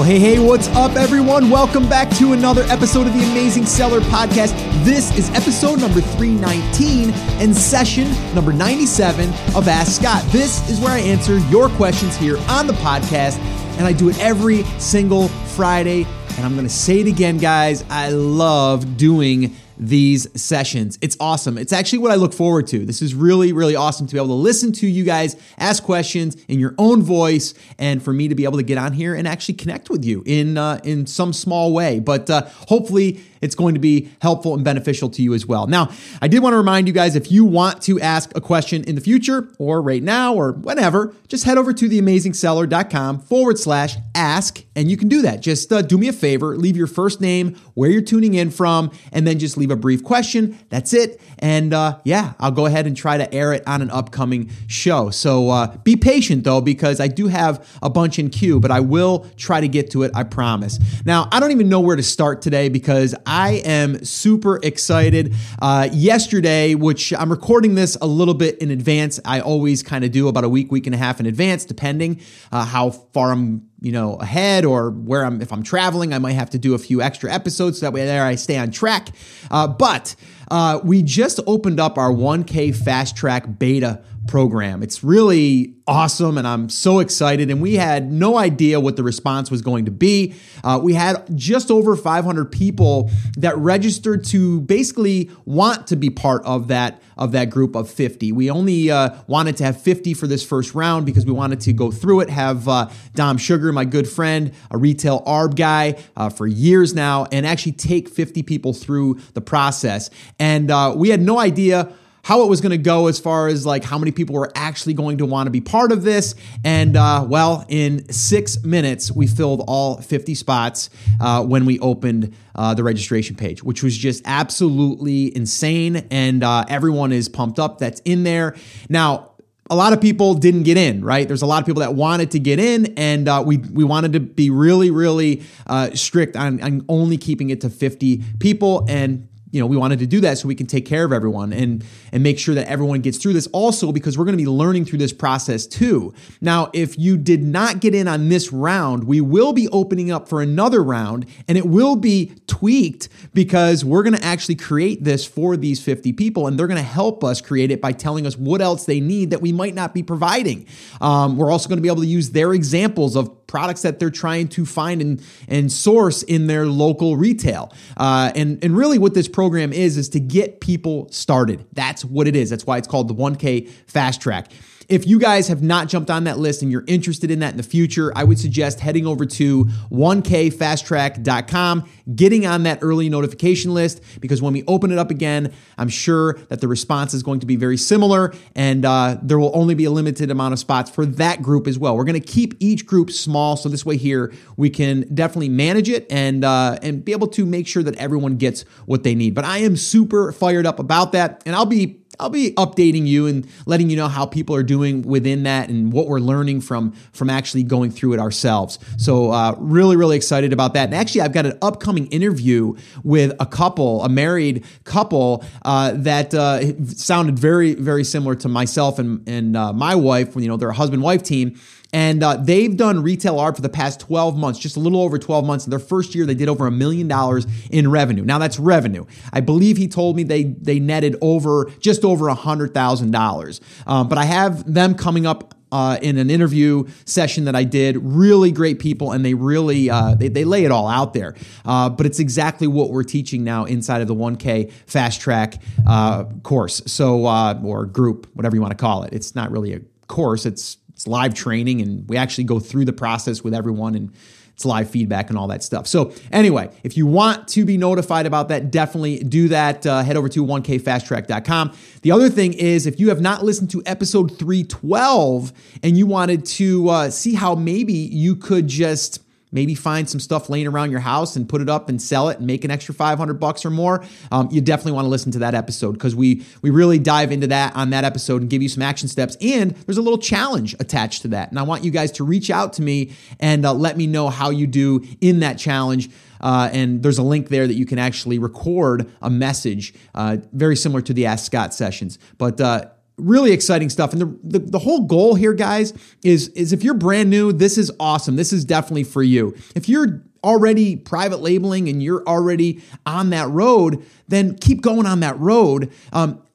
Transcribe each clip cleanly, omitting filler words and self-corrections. Well, hey, what's up, everyone? Welcome back to another episode of the Amazing Seller Podcast. This is episode number 319 and session number 97 of Ask Scott. This is where I answer your questions here on the podcast, and I do it every single Friday. And I'm going to say it again, guys. I love doing these sessions. It's awesome. It's actually what I look forward to. This is really, really awesome to be able to listen to you guys, ask questions in your own voice, and for me to be able to get on here and actually connect with you in some small way. But hopefully it's going to be helpful and beneficial to you as well. Now, I did want to remind you guys, if you want to ask a question in the future or right now or whenever, just head over to theamazingseller.com/ask, and you can do that. Just do me a favor, leave your first name, where you're tuning in from, and then just leave a brief question. That's it. And I'll go ahead and try to air it on an upcoming show. So be patient, though, because I do have a bunch in queue, but I will try to get to it, I promise. Now, I don't even know where to start today because I am super excited. Yesterday, which I'm recording this a little bit in advance. I always kind of do about a week and a half in advance, depending how far I'm ahead or where I'm, if I'm traveling, I might have to do a few extra episodes. So that way there I stay on track. But we just opened up our 1K Fast Track beta program. It's really awesome, and I'm so excited, and we had no idea what the response was going to be. We had just over 500 people that registered to basically want to be part of that group of 50. We only wanted to have 50 for this first round because we wanted to go through it, have Dom Sugar, my good friend, a retail ARB guy for years now, and actually take 50 people through the process. And we had no idea how it was going to go as far as like how many people were actually going to want to be part of this. And in 6 minutes, we filled all 50 spots when we opened the registration page, which was just absolutely insane. And everyone is pumped up that's in there. Now, a lot of people didn't get in, right? There's a lot of people that wanted to get in, and we wanted to be really, really strict on only keeping it to 50 people. And we wanted to do that so we can take care of everyone and make sure that everyone gets through this also, because we're going to be learning through this process too. Now, if you did not get in on this round, we will be opening up for another round, and it will be tweaked because we're going to actually create this for these 50 people, and they're going to help us create it by telling us what else they need that we might not be providing. We're also going to be able to use their examples of products that they're trying to find and source in their local retail. And really what this program is to get people started. That's what it is. That's why it's called the 1K Fast Track. If you guys have not jumped on that list and you're interested in that in the future, I would suggest heading over to 1kfasttrack.com, getting on that early notification list, because when we open it up again, I'm sure that the response is going to be very similar, and there will only be a limited amount of spots for that group as well. We're going to keep each group small, so this way here we can definitely manage it and be able to make sure that everyone gets what they need. But I am super fired up about that, and I'll be updating you and letting you know how people are doing within that and what we're learning from actually going through it ourselves. So really, really excited about that. And actually, I've got an upcoming interview with a married couple that sounded very, very similar to myself and my wife, their husband-wife team. And they've done retail ARB for the past 12 months, just a little over 12 months. In their first year, they did over $1 million in revenue. Now, that's revenue. I believe he told me they netted just over $100,000. But I have them coming up in an interview session that I did. Really great people, and they really they lay it all out there. But it's exactly what we're teaching now inside of the 1K Fast Track course, or group, whatever you want to call it. It's not really a course. It's live training, and we actually go through the process with everyone, and it's live feedback and all that stuff. So anyway, if you want to be notified about that, definitely do that. Head over to 1kfasttrack.com. The other thing is, if you have not listened to episode 312 and you wanted to see how maybe you could just maybe find some stuff laying around your house and put it up and sell it and make an extra $500 or more, you definitely want to listen to that episode, because we really dive into that on that episode and give you some action steps. And there's a little challenge attached to that. And I want you guys to reach out to me and let me know how you do in that challenge. And there's a link there that you can actually record a message very similar to the Ask Scott sessions. But Really exciting stuff. And the whole goal here, guys, is if you're brand new, this is awesome. This is definitely for you. If you're already private labeling and you're already on that road, then keep going on that road.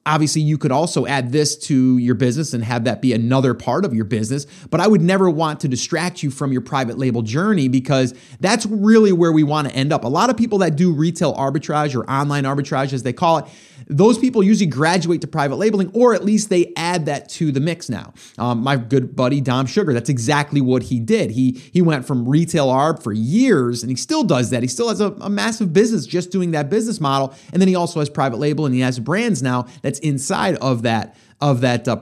Obviously, you could also add this to your business and have that be another part of your business. But I would never want to distract you from your private label journey, because that's really where we want to end up. A lot of people that do retail arbitrage or online arbitrage, as they call it, those people usually graduate to private labeling, or at least they add that to the mix now. My good buddy, Dom Sugar, that's exactly what he did. He went from retail arb for years, and he still does that. He still has a massive business just doing that business model. And then he also has private label, and he has brands now that's inside of that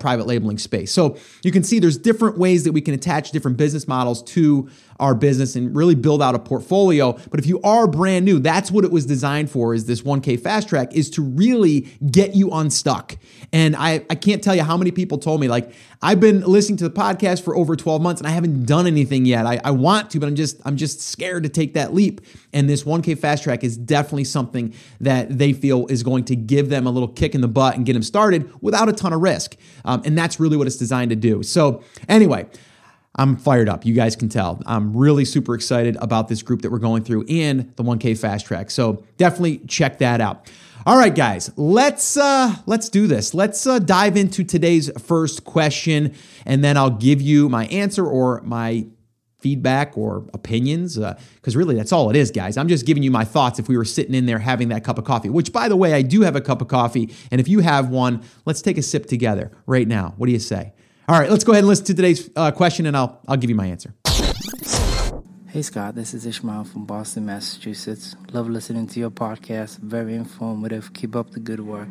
private labeling space. So you can see there's different ways that we can attach different business models to our business and really build out a portfolio. But if you are brand new, that's what it was designed for, is this 1K Fast Track, is to really get you unstuck. And I can't tell you how many people told me, like, I've been listening to the podcast for over 12 months and I haven't done anything yet. I want to, but I'm just scared to take that leap. And this 1K Fast Track is definitely something that they feel is going to give them a little kick in the butt and get them started without a ton of risk. And that's really what it's designed to do. So anyway, I'm fired up. You guys can tell. I'm really super excited about this group that we're going through and the 1K Fast Track. So definitely check that out. All right, guys, let's do this. Let's dive into today's first question, and then I'll give you my answer or my feedback or opinions, because really that's all it is, guys. I'm just giving you my thoughts if we were sitting in there having that cup of coffee, which, by the way, I do have a cup of coffee. And if you have one, let's take a sip together right now. What do you say? All right, let's go ahead and listen to today's question, and I'll give you my answer. Hey, Scott, this is Ishmael from Boston, Massachusetts. Love listening to your podcast. Very informative. Keep up the good work.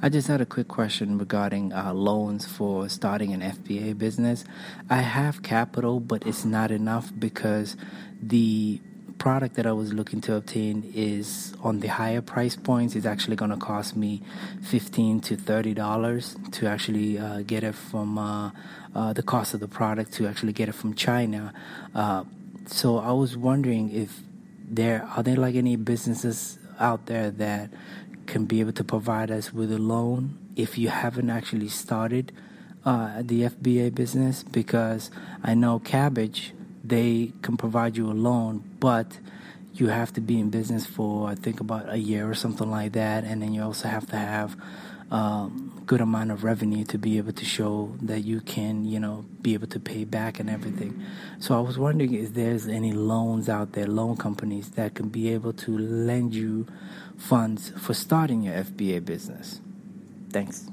I just had a quick question regarding loans for starting an FBA business. I have capital, but it's not enough because the product that I was looking to obtain is on the higher price points. It's actually going to cost me $15 to $30 to actually get it from the cost of the product to actually get it from China. So I was wondering if are there like any businesses out there that can be able to provide us with a loan if you haven't actually started the FBA business? Because I know Cabbage, they can provide you a loan, but you have to be in business for, I think, about a year or something like that. And then you also have to have good amount of revenue to be able to show that you can, be able to pay back and everything. So I was wondering if there's any loans out there, loan companies that can be able to lend you funds for starting your FBA business. Thanks.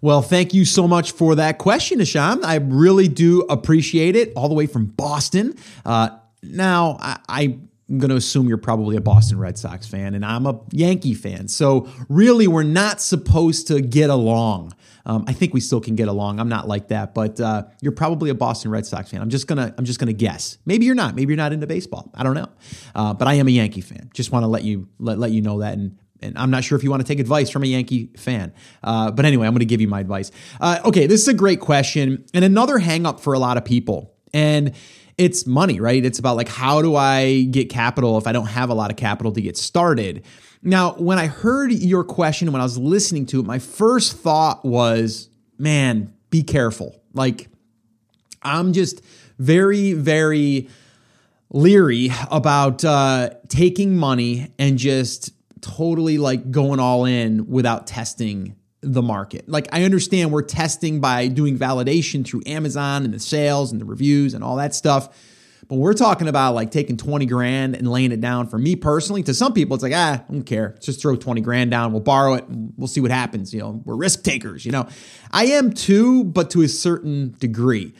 Well, thank you so much for that question, Asham. I really do appreciate it, all the way from Boston. Now, I'm going to assume you're probably a Boston Red Sox fan, and I'm a Yankee fan. So really, we're not supposed to get along. I think we still can get along. I'm not like that, but you're probably a Boston Red Sox fan. I'm just gonna guess. Maybe you're not. Maybe you're not into baseball. I don't know. But I am a Yankee fan. Just want to let you know that. And I'm not sure if you want to take advice from a Yankee fan. But anyway, I'm going to give you my advice. Okay, this is a great question and another hang up for a lot of people. And it's money, right? It's about, like, how do I get capital if I don't have a lot of capital to get started? Now, when I heard your question, when I was listening to it, my first thought was, man, be careful. Like, I'm just very, very leery about taking money and just totally, like, going all in without testing the market. Like, I understand we're testing by doing validation through Amazon and the sales and the reviews and all that stuff. But we're talking about, like, taking 20 grand and laying it down. For me personally, to some people, it's like, I don't care. Just throw 20 grand down. We'll borrow it. And we'll see what happens. We're risk takers, I am too, but to a certain degree.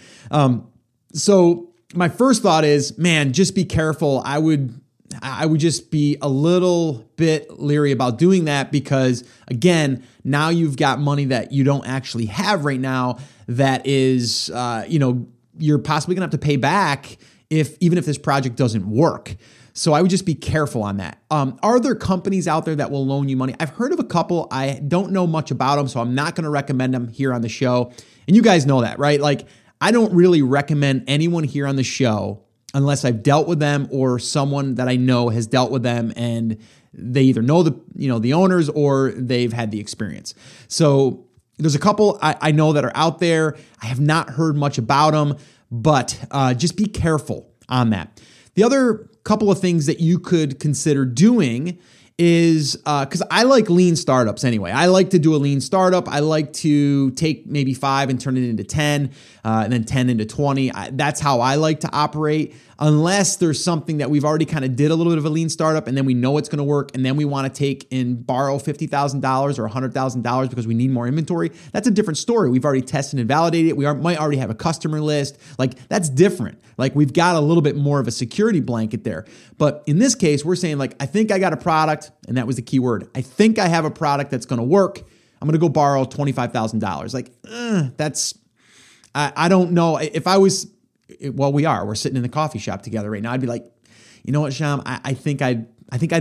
So my first thought is, man, just be careful. I would just be a little bit leery about doing that, because, again, now you've got money that you don't actually have right now that is, you're possibly going to have to pay back even if this project doesn't work. So I would just be careful on that. Are there companies out there that will loan you money? I've heard of a couple. I don't know much about them, so I'm not going to recommend them here on the show. And you guys know that, right? Like, I don't really recommend anyone here on the show unless I've dealt with them or someone that I know has dealt with them, and they either know the owners or they've had the experience. So There's a couple I know that are out there. I have not heard much about them, but just be careful on that. The other couple of things that you could consider doing is, because I like lean startups anyway. I like to do a lean startup. I like to take maybe 5 and turn it into 10, and then 10 into 20. That's how I like to operate, unless there's something that we've already kind of did a little bit of a lean startup and then we know it's going to work and then we want to take and borrow $50,000 or $100,000 because we need more inventory. That's a different story. We've already tested and validated it. We might already have a customer list. Like, that's different. Like, we've got a little bit more of a security blanket there. But in this case, we're saying, like, I think I got a product. And that was the key word. I think I have a product that's going to work. I'm going to go borrow $25,000. Like, that's, I don't know. If I was, well, we're sitting in the coffee shop together right now. I'd be like, you know what, Sham, I think I'd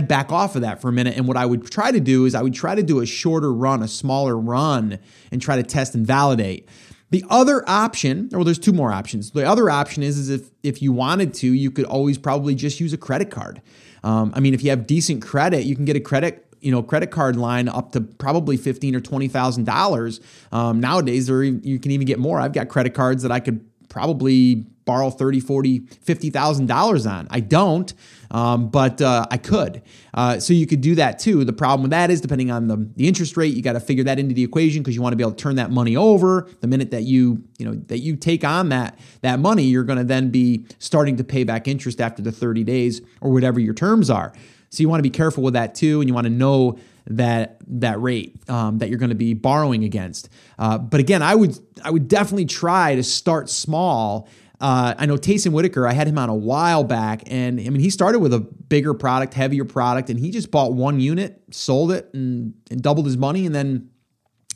back off of that for a minute. And what I would try to do is I would try to do a shorter run, a smaller run, and try to test and validate. The other option, well, there's two more options. The other option is if you wanted to, you could always probably just use a credit card. I mean, if you have decent credit, you can get a credit card line up to probably $15,000 or $20,000. Nowadays, or you can even get more. I've got credit cards that I could probably borrow $30,000, $40,000, $50,000 on. I don't, but I could. So you could do that too. The problem with that is, depending on the interest rate, you got to figure that into the equation, because you want to be able to turn that money over. The minute that you take on that money, you're going to then be starting to pay back interest after the 30 days or whatever your terms are. So you want to be careful with that too, and you want to know that rate that you're going to be borrowing against. But again, I would definitely try to start small. I know Tayson Whitaker, I had him on a while back, and I mean, he started with a bigger product, heavier product, and he just bought one unit, sold it, and doubled his money, and then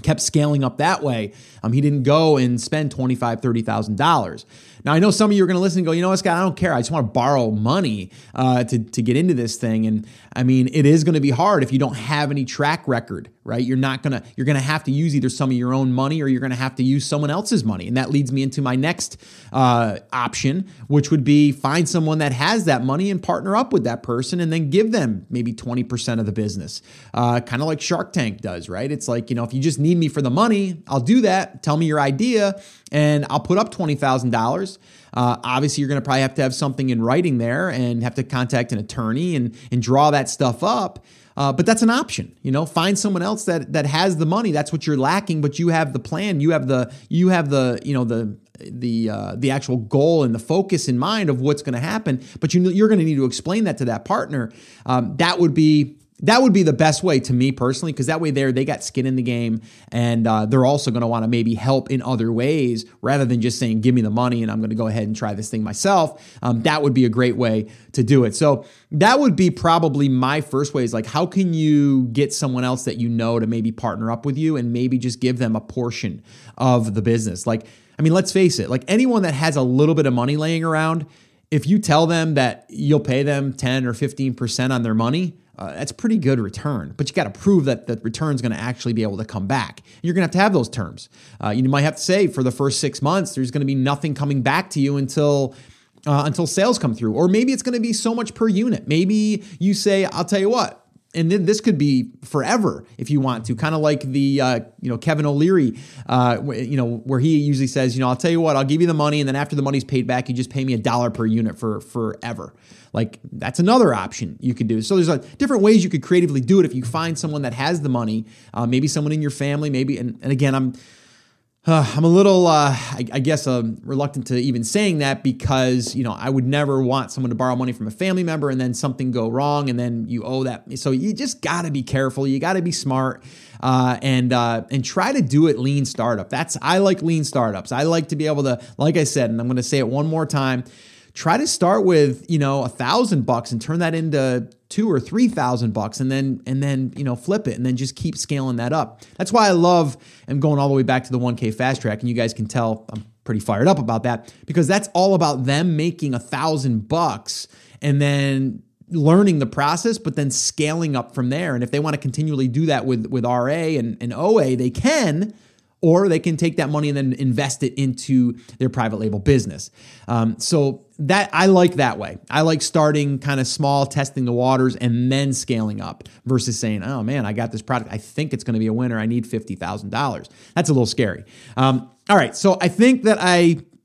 kept scaling up that way. He didn't go and spend $25,000, $30,000. Now, I know some of you are going to listen and go, you know what, Scott, I don't care. I just want to borrow money to get into this thing. And I mean, it is going to be hard if you don't have any track record, right? You're going to have to use either some of your own money, or you're going to have to use someone else's money. And that leads me into my next option, which would be find someone that has that money and partner up with that person, and then give them maybe 20% of the business, kind of like Shark Tank does, right? It's like, if you just need me for the money, I'll do that. Tell me your idea, and I'll put up $20,000. Obviously, you're going to probably have to have something in writing there, and have to contact an attorney and draw that stuff up. But that's an option. Find someone else that has the money. That's what you're lacking, but you have the plan. You have the actual goal and the focus in mind of what's going to happen. But you're going to need to explain that to that partner. That would be the best way to me personally, because that way they got skin in the game, and they're also going to want to maybe help in other ways, rather than just saying, give me the money and I'm going to go ahead and try this thing myself. That would be a great way to do it. So that would be probably my first way, is like, how can you get someone else that to maybe partner up with you, and maybe just give them a portion of the business? Like, I mean, let's face it, like, anyone that has a little bit of money laying around, if you tell them that you'll pay them 10 or 15% on their money, that's pretty good return, but you got to prove that the return's going to actually be able to come back. And you're going to have those terms. You might have to say, for the first 6 months, there's going to be nothing coming back to you until sales come through, or maybe it's going to be so much per unit. Maybe you say, I'll tell you what. And then this could be forever if you want to, kind of like the, Kevin O'Leary, where he usually says, I'll tell you what, I'll give you the money, and then after the money's paid back, you just pay me $1 per unit for forever. Like, that's another option you could do. So there's different ways you could creatively do it if you find someone that has the money, maybe someone in your family, maybe. And again, I'm a little, reluctant to even saying that, because, I would never want someone to borrow money from a family member and then something go wrong, and then you owe that. So you just got to be careful. You got to be smart, and try to do it lean startup. I like lean startups. I like to be able to, like I said, and I'm going to say it one more time, try to start with, $1,000 and turn that into $2,000 or $3,000, and then flip it, and then just keep scaling that up. That's why I'm going all the way back to the 1K Fast Track, and you guys can tell I'm pretty fired up about that, because that's all about them making $1,000 and then learning the process, but then scaling up from there. And if they want to continually do that with RA and OA, they can. or they can take that money and then invest it into their private label business. So that I like that way. I like starting kind of small, testing the waters, and then scaling up versus saying, oh man, I got this product. I think it's going to be a winner. I need $50,000. That's a little scary. All right. So I think that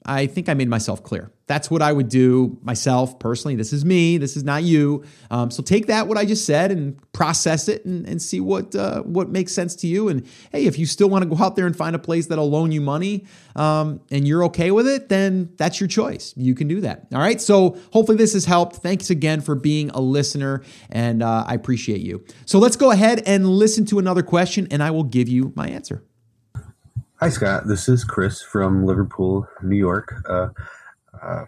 I think I made myself clear. That's what I would do myself personally. This is me. This is not you. So take that, what I just said, and process it and see what makes sense to you. And hey, if you still want to go out there and find a place that'll loan you money and you're okay with it, then that's your choice. You can do that. All right. So hopefully this has helped. Thanks again for being a listener, and I appreciate you. So let's go ahead and listen to another question, and I will give you my answer. Hi, Scott. This is Chris from Liverpool, New York.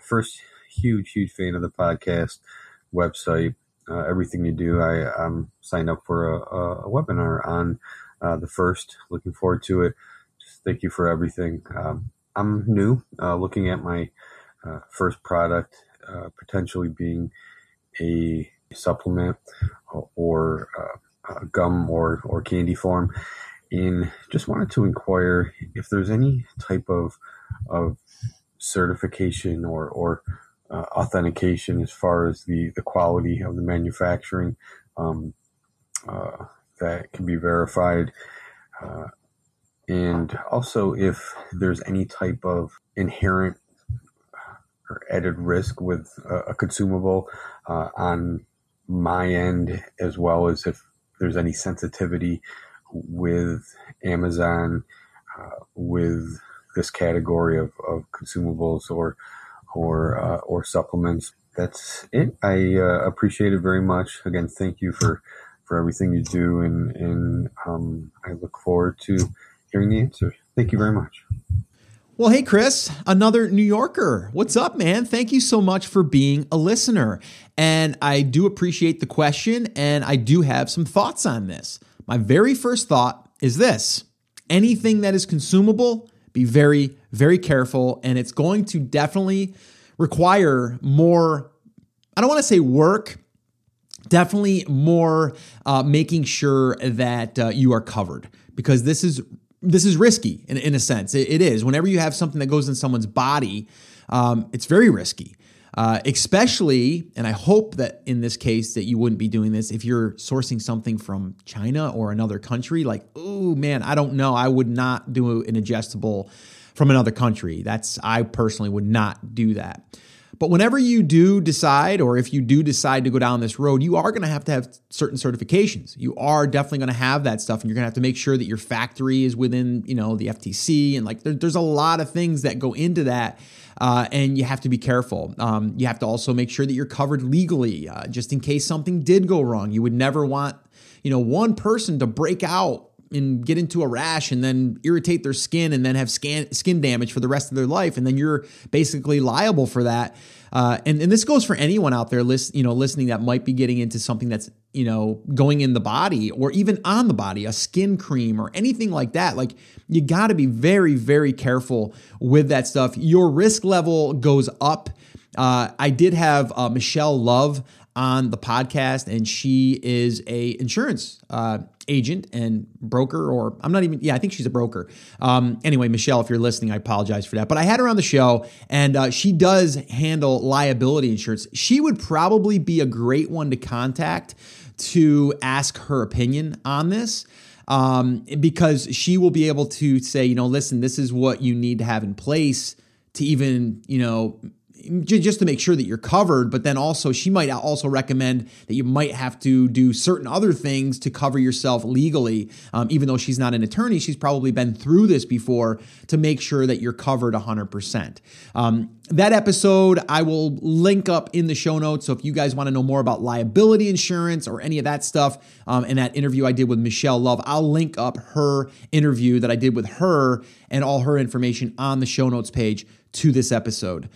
First, huge fan of the podcast, website, everything you do. I'm signed up for a webinar on the first. Looking forward to it. Just thank you for everything. I'm new, looking at my first product, potentially being a supplement or gum or candy form, and just wanted to inquire if there's any type of certification or authentication as far as the quality of the manufacturing that can be verified, and also if there's any type of inherent or added risk with a consumable on my end, as well as if there's any sensitivity with Amazon with this category of consumables or supplements. That's it. I appreciate it very much. Again, thank you for everything you do, and I look forward to hearing the answer. Thank you very much. Well, hey, Chris, another New Yorker. What's up, man? Thank you so much for being a listener. And I do appreciate the question, and I do have some thoughts on this. My very first thought is this: anything that is consumable, be very, very careful, and it's going to definitely require more, I don't want to say work, definitely more making sure that you are covered, because this is risky in a sense. It is. Whenever you have something that goes in someone's body, it's very risky, especially, and I hope that in this case that you wouldn't be doing this if you're sourcing something from China or another country. Like, oh man, I don't know. I would not do an ingestible from another country. I personally would not do that. But whenever you do decide, or if you do decide to go down this road, you are going to have certain certifications. You are definitely going to have that stuff, and you're going to have to make sure that your factory is within, the FTC, and like there's a lot of things that go into that, and you have to be careful. You have to also make sure that you're covered legally, just in case something did go wrong. You would never want, one person to break out and get into a rash and then irritate their skin and then have skin damage for the rest of their life. And then you're basically liable for that. And this goes for anyone out there listening that might be getting into something that's, going in the body or even on the body, a skin cream or anything like that. Like, you got to be very, very careful with that stuff. Your risk level goes up. I did have Michelle Love on the podcast, and she is a insurance agent and broker, or I'm not even, I think she's a broker. Anyway, Michelle, if you're listening, I apologize for that. But I had her on the show, and she does handle liability insurance. She would probably be a great one to contact to ask her opinion on this, because she will be able to say, listen, this is what you need to have in place to even, just to make sure that you're covered. But then also, she might also recommend that you might have to do certain other things to cover yourself legally. Even though she's not an attorney, she's probably been through this before to make sure that you're covered 100%. That episode I will link up in the show notes. So if you guys want to know more about liability insurance or any of that stuff, and that interview I did with Michelle Love, I'll link up her interview that I did with her and all her information on the show notes page to this episode.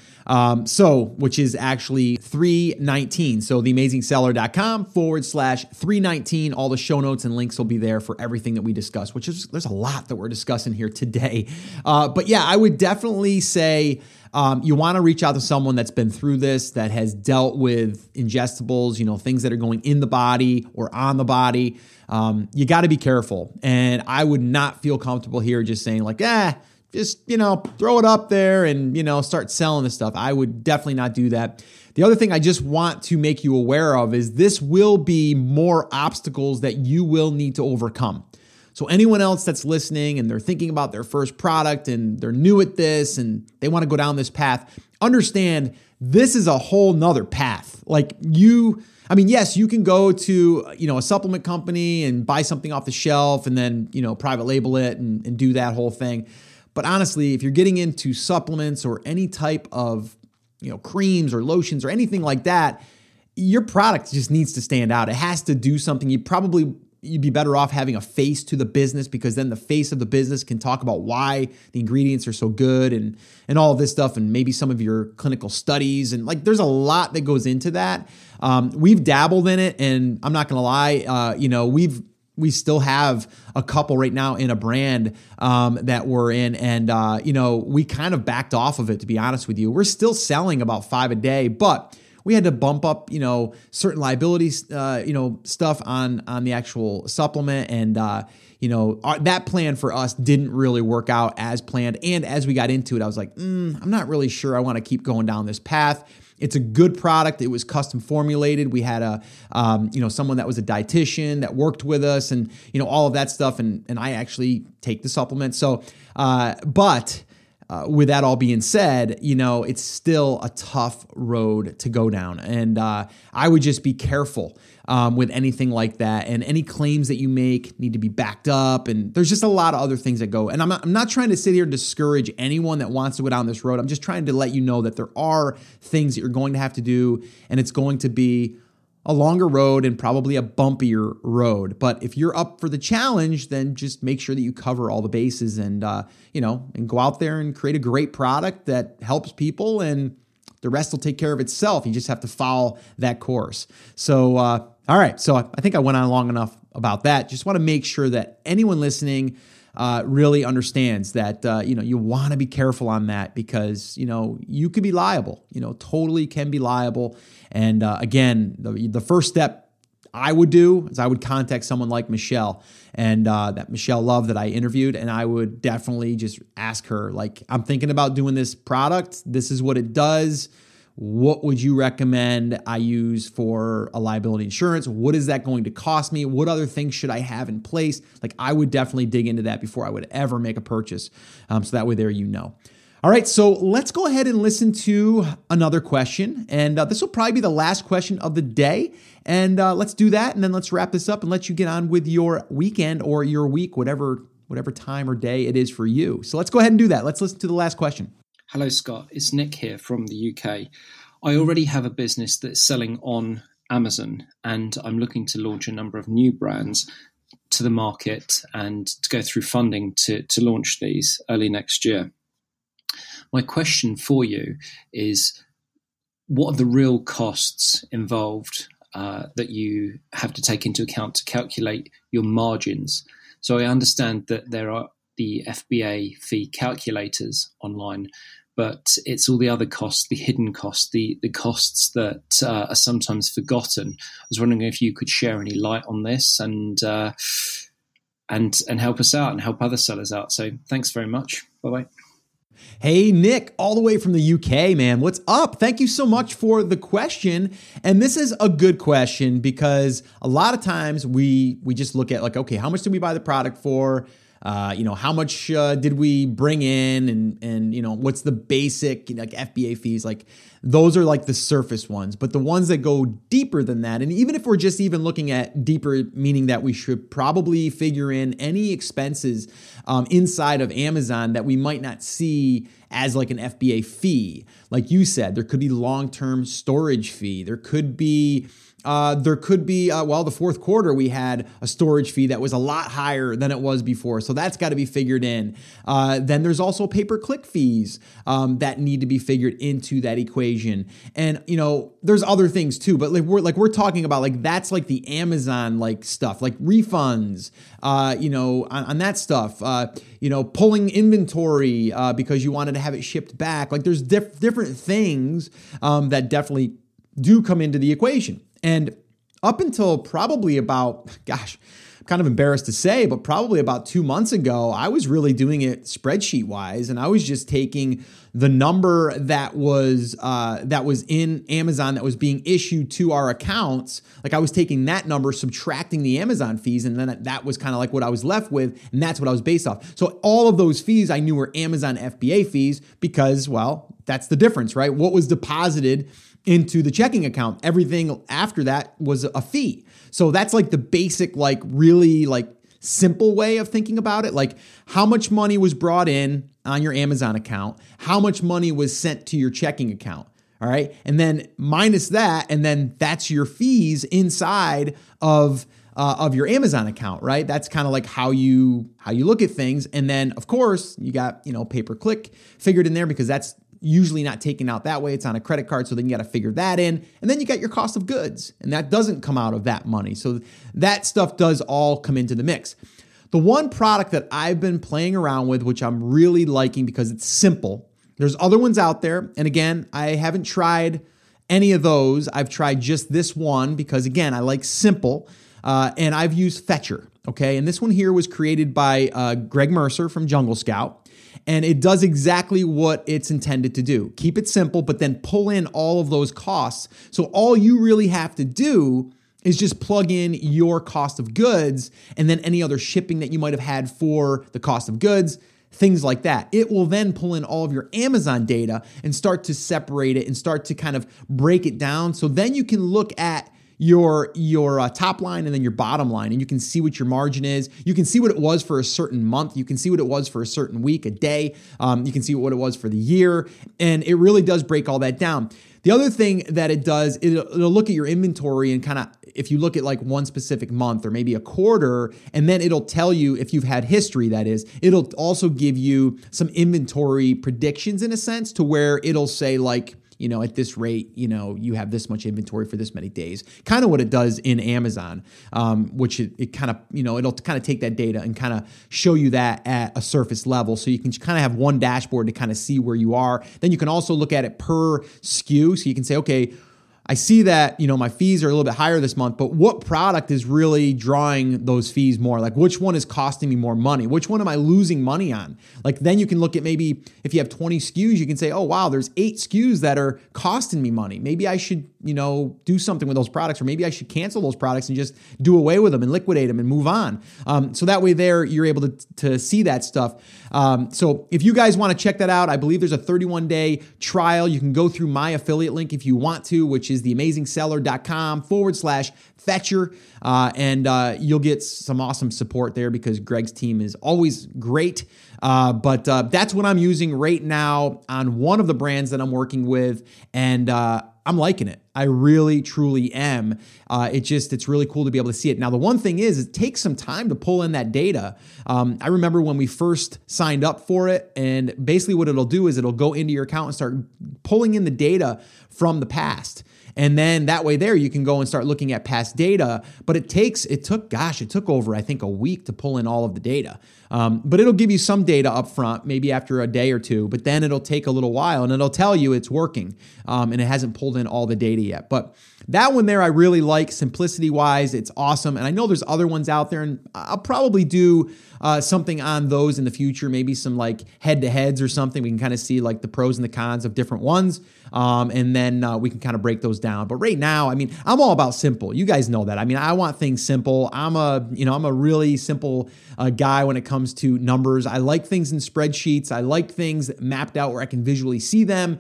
Which is actually 319. So theamazingseller.com/319. All the show notes and links will be there for everything that we discuss, which is, there's a lot that we're discussing here today. But yeah, I would definitely say, you want to reach out to someone that's been through this, that has dealt with ingestibles, you know, things that are going in the body or on the body. You got to be careful. And I would not feel comfortable here just saying like, just, you know, throw it up there and, you know, start selling this stuff. I would definitely not do that. The other thing I just want to make you aware of is this will be more obstacles that you will need to overcome. So anyone else that's listening and they're thinking about their first product and they're new at this and they want to go down this path, understand this is a whole nother path. Yes, you can go to, you know, a supplement company and buy something off the shelf and then, you know, private label it and do that whole thing. But honestly, if you're getting into supplements or any type of, you know, creams or lotions or anything like that, your product just needs to stand out. It has to do something. You'd be better off having a face to the business, because then the face of the business can talk about why the ingredients are so good and all of this stuff, and maybe some of your clinical studies. And like, there's a lot that goes into that. We've dabbled in it, and I'm not going to lie. We still have a couple right now in a brand that we're in. And, we kind of backed off of it, to be honest with you. We're still selling about 5 a day, but we had to bump up, you know, certain liabilities, stuff on the actual supplement. And, that plan for us didn't really work out as planned. And as we got into it, I was like, I'm not really sure I want to keep going down this path. It's a good product. It was custom formulated. We had a, someone that was a dietitian that worked with us and, you know, all of that stuff. And I actually take the supplement. So, with that all being said, you know, it's still a tough road to go down. And I would just be careful with anything like that. And any claims that you make need to be backed up. And there's just a lot of other things that go. And I'm not trying to sit here and discourage anyone that wants to go down this road. I'm just trying to let you know that there are things that you're going to have to do. And it's going to be a longer road and probably a bumpier road. But if you're up for the challenge, then just make sure that you cover all the bases and, and go out there and create a great product that helps people, and the rest will take care of itself. You just have to follow that course. So, all right. So I think I went on long enough about that. Just want to make sure that anyone listening really understands that, you want to be careful on that, because, you know, you could be liable, you know, totally can be liable. And again, the first step I would do is I would contact someone like Michelle and that Michelle Love that I interviewed. And I would definitely just ask her, like, I'm thinking about doing this product. This is what it does. What would you recommend I use for a liability insurance? What is that going to cost me? What other things should I have in place? Like, I would definitely dig into that before I would ever make a purchase. So that way there, you know. All right, so let's go ahead and listen to another question. And this will probably be the last question of the day. And let's do that. And then let's wrap this up and let you get on with your weekend or your week, whatever time or day it is for you. So let's go ahead and do that. Let's listen to the last question. Hello, Scott. It's Nick here from the UK. I already have a business that's selling on Amazon, and I'm looking to launch a number of new brands to the market and to go through funding to launch these early next year. My question for you is, what are the real costs involved that you have to take into account to calculate your margins? So I understand that there are the FBA fee calculators online, but it's all the other costs, the hidden costs, the costs that are sometimes forgotten. I was wondering if you could share any light on this and help us out and help other sellers out. So thanks very much. Bye-bye. Hey, Nick, all the way from the UK, man. What's up? Thank you so much for the question. And this is a good question, because a lot of times we just look at like, okay, how much did we buy the product for? How much did we bring in, and what's the basic, like, FBA fees? Like, those are like the surface ones, but the ones that go deeper than that. And even if we're just even looking at deeper, meaning that we should probably figure in any expenses inside of Amazon that we might not see as like an FBA fee. Like you said, there could be long-term storage fee. There could be, the fourth quarter we had a storage fee that was a lot higher than it was before. So that's got to be figured in. Then there's also pay-per-click fees that need to be figured into that equation. And, you know, there's other things too, but we're talking about that's like the Amazon stuff, like refunds, on that stuff, pulling inventory because you wanted to have it shipped back. Like there's different things that definitely do come into the equation. And up until probably about, I'm kind of embarrassed to say, but probably about 2 months ago, I was really doing it spreadsheet wise. And I was just taking the number that was in Amazon that was being issued to our accounts. Like I was taking that number, subtracting the Amazon fees. And then that was kind of what I was left with. And that's what I was based off. So all of those fees I knew were Amazon FBA fees because, that's the difference, right? What was deposited into the checking account. Everything after that was a fee. So that's the basic, really simple way of thinking about it. Like how much money was brought in on your Amazon account, how much money was sent to your checking account. All right. And then minus that. And then that's your fees inside of your Amazon account, right? That's kind of how you look at things. And then of course you got, pay-per-click figured in there because that's usually not taken out that way. It's on a credit card. So then you got to figure that in. And then you got your cost of goods and that doesn't come out of that money. So that stuff does all come into the mix. The one product that I've been playing around with, which I'm really liking because it's simple. There's other ones out there. And again, I haven't tried any of those. I've tried just this one because again, I like simple. And I've used Fetcher. Okay. And this one here was created by Greg Mercer from Jungle Scout. And it does exactly what it's intended to do. Keep it simple, but then pull in all of those costs. So all you really have to do is just plug in your cost of goods and then any other shipping that you might have had for the cost of goods, things like that. It will then pull in all of your Amazon data and start to separate it and start to kind of break it down. So then you can look at your top line and then your bottom line. And you can see what your margin is. You can see what it was for a certain month. You can see what it was for a certain week, a day. You can see what it was for the year. And it really does break all that down. The other thing that it does, it'll look at your inventory and kind of, if you look at one specific month or maybe a quarter, and then it'll tell you if you've had history, that is, it'll also give you some inventory predictions in a sense to where it'll say at this rate, you have this much inventory for this many days, kind of what it does in Amazon, which it kind of, it'll kind of take that data and kind of show you that at a surface level. So you can kind of have one dashboard to kind of see where you are. Then you can also look at it per SKU. So you can say, okay, I see that, my fees are a little bit higher this month, but what product is really drawing those fees more? Which one is costing me more money? Which one am I losing money on? Then you can look at maybe if you have 20 SKUs, you can say, oh, wow, there's 8 SKUs that are costing me money. Maybe I should, do something with those products, or maybe I should cancel those products and just do away with them and liquidate them and move on. So that way there, you're able to see that stuff. So if you guys want to check that out, I believe there's a 31-day trial. You can go through my affiliate link if you want to, which is theamazingseller.com/Fetcher. And you'll get some awesome support there because Greg's team is always great. But that's what I'm using right now on one of the brands that I'm working with. And I'm liking it. I really, truly am. It's really cool to be able to see it. Now, the one thing is it takes some time to pull in that data. I remember when we first signed up for it, and basically what it'll do is it'll go into your account and start pulling in the data from the past. And then that way there, you can go and start looking at past data, but it took over, I think, a week to pull in all of the data. But it'll give you some data up front, maybe after a day or two, but then it'll take a little while and it'll tell you it's working. And it hasn't pulled in all the data yet, but that one there, I really like simplicity wise. It's awesome. And I know there's other ones out there, and I'll probably do something on those in the future, maybe some head to heads or something. We can kind of see the pros and the cons of different ones. And then we can kind of break those down. But right now, I'm all about simple. You guys know that. I want things simple. I'm a really simple guy when it comes to numbers. I like things in spreadsheets. I like things mapped out where I can visually see them.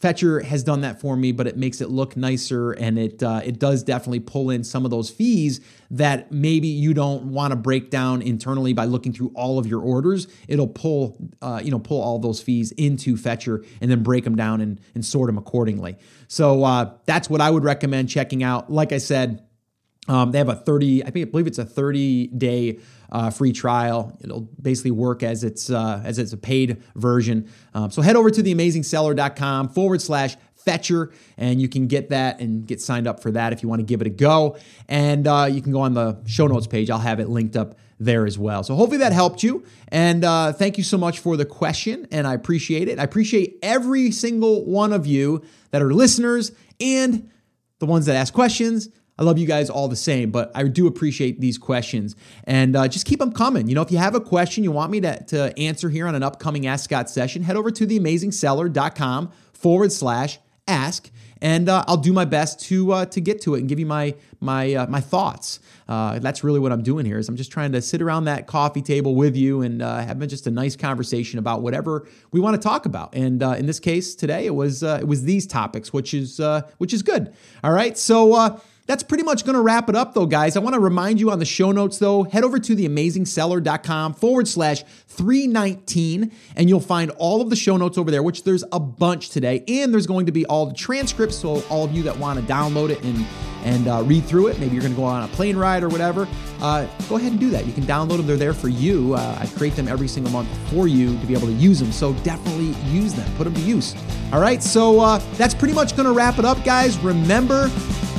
Fetcher has done that for me, but it makes it look nicer, and it does definitely pull in some of those fees that maybe you don't want to break down internally by looking through all of your orders. It'll pull all those fees into Fetcher and then break them down and sort them accordingly. So that's what I would recommend checking out. Like I said, they have a 30-day free trial. It'll basically work as it's a paid version. So head over to theamazingseller.com/Fetcher, and you can get that and get signed up for that if you want to give it a go. And you can go on the show notes page. I'll have it linked up there as well. So hopefully that helped you. And thank you so much for the question, and I appreciate it. I appreciate every single one of you that are listeners and the ones that ask questions. I love you guys all the same, but I do appreciate these questions, and just keep them coming. You know, if you have a question you want me to answer here on an upcoming Ask Scott session, head over to theamazingseller.com/ask, and I'll do my best to get to it and give you my thoughts. That's really what I'm doing here. Is I'm just trying to sit around that coffee table with you and have just a nice conversation about whatever we want to talk about. And in this case today, it was these topics, which is good. All right, so. That's pretty much going to wrap it up, though, guys. I want to remind you on the show notes, though, head over to theamazingseller.com/319, and you'll find all of the show notes over there, which there's a bunch today, and there's going to be all the transcripts, so all of you that want to download it and read through it, maybe you're going to go on a plane ride or whatever, go ahead and do that. You can download them. They're there for you. I create them every single month for you to be able to use them, so definitely use them. Put them to use. All right, so that's pretty much going to wrap it up, guys. Remember,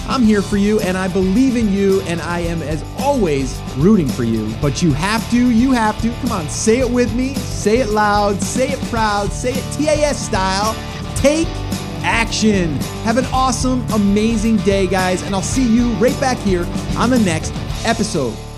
I'm here for you, and I believe in you, and I am, as always, rooting for you. But you have to. Come on, say it with me. Say it loud. Say it proud. Say it TAS style. Take action. Have an awesome, amazing day, guys, and I'll see you right back here on the next episode.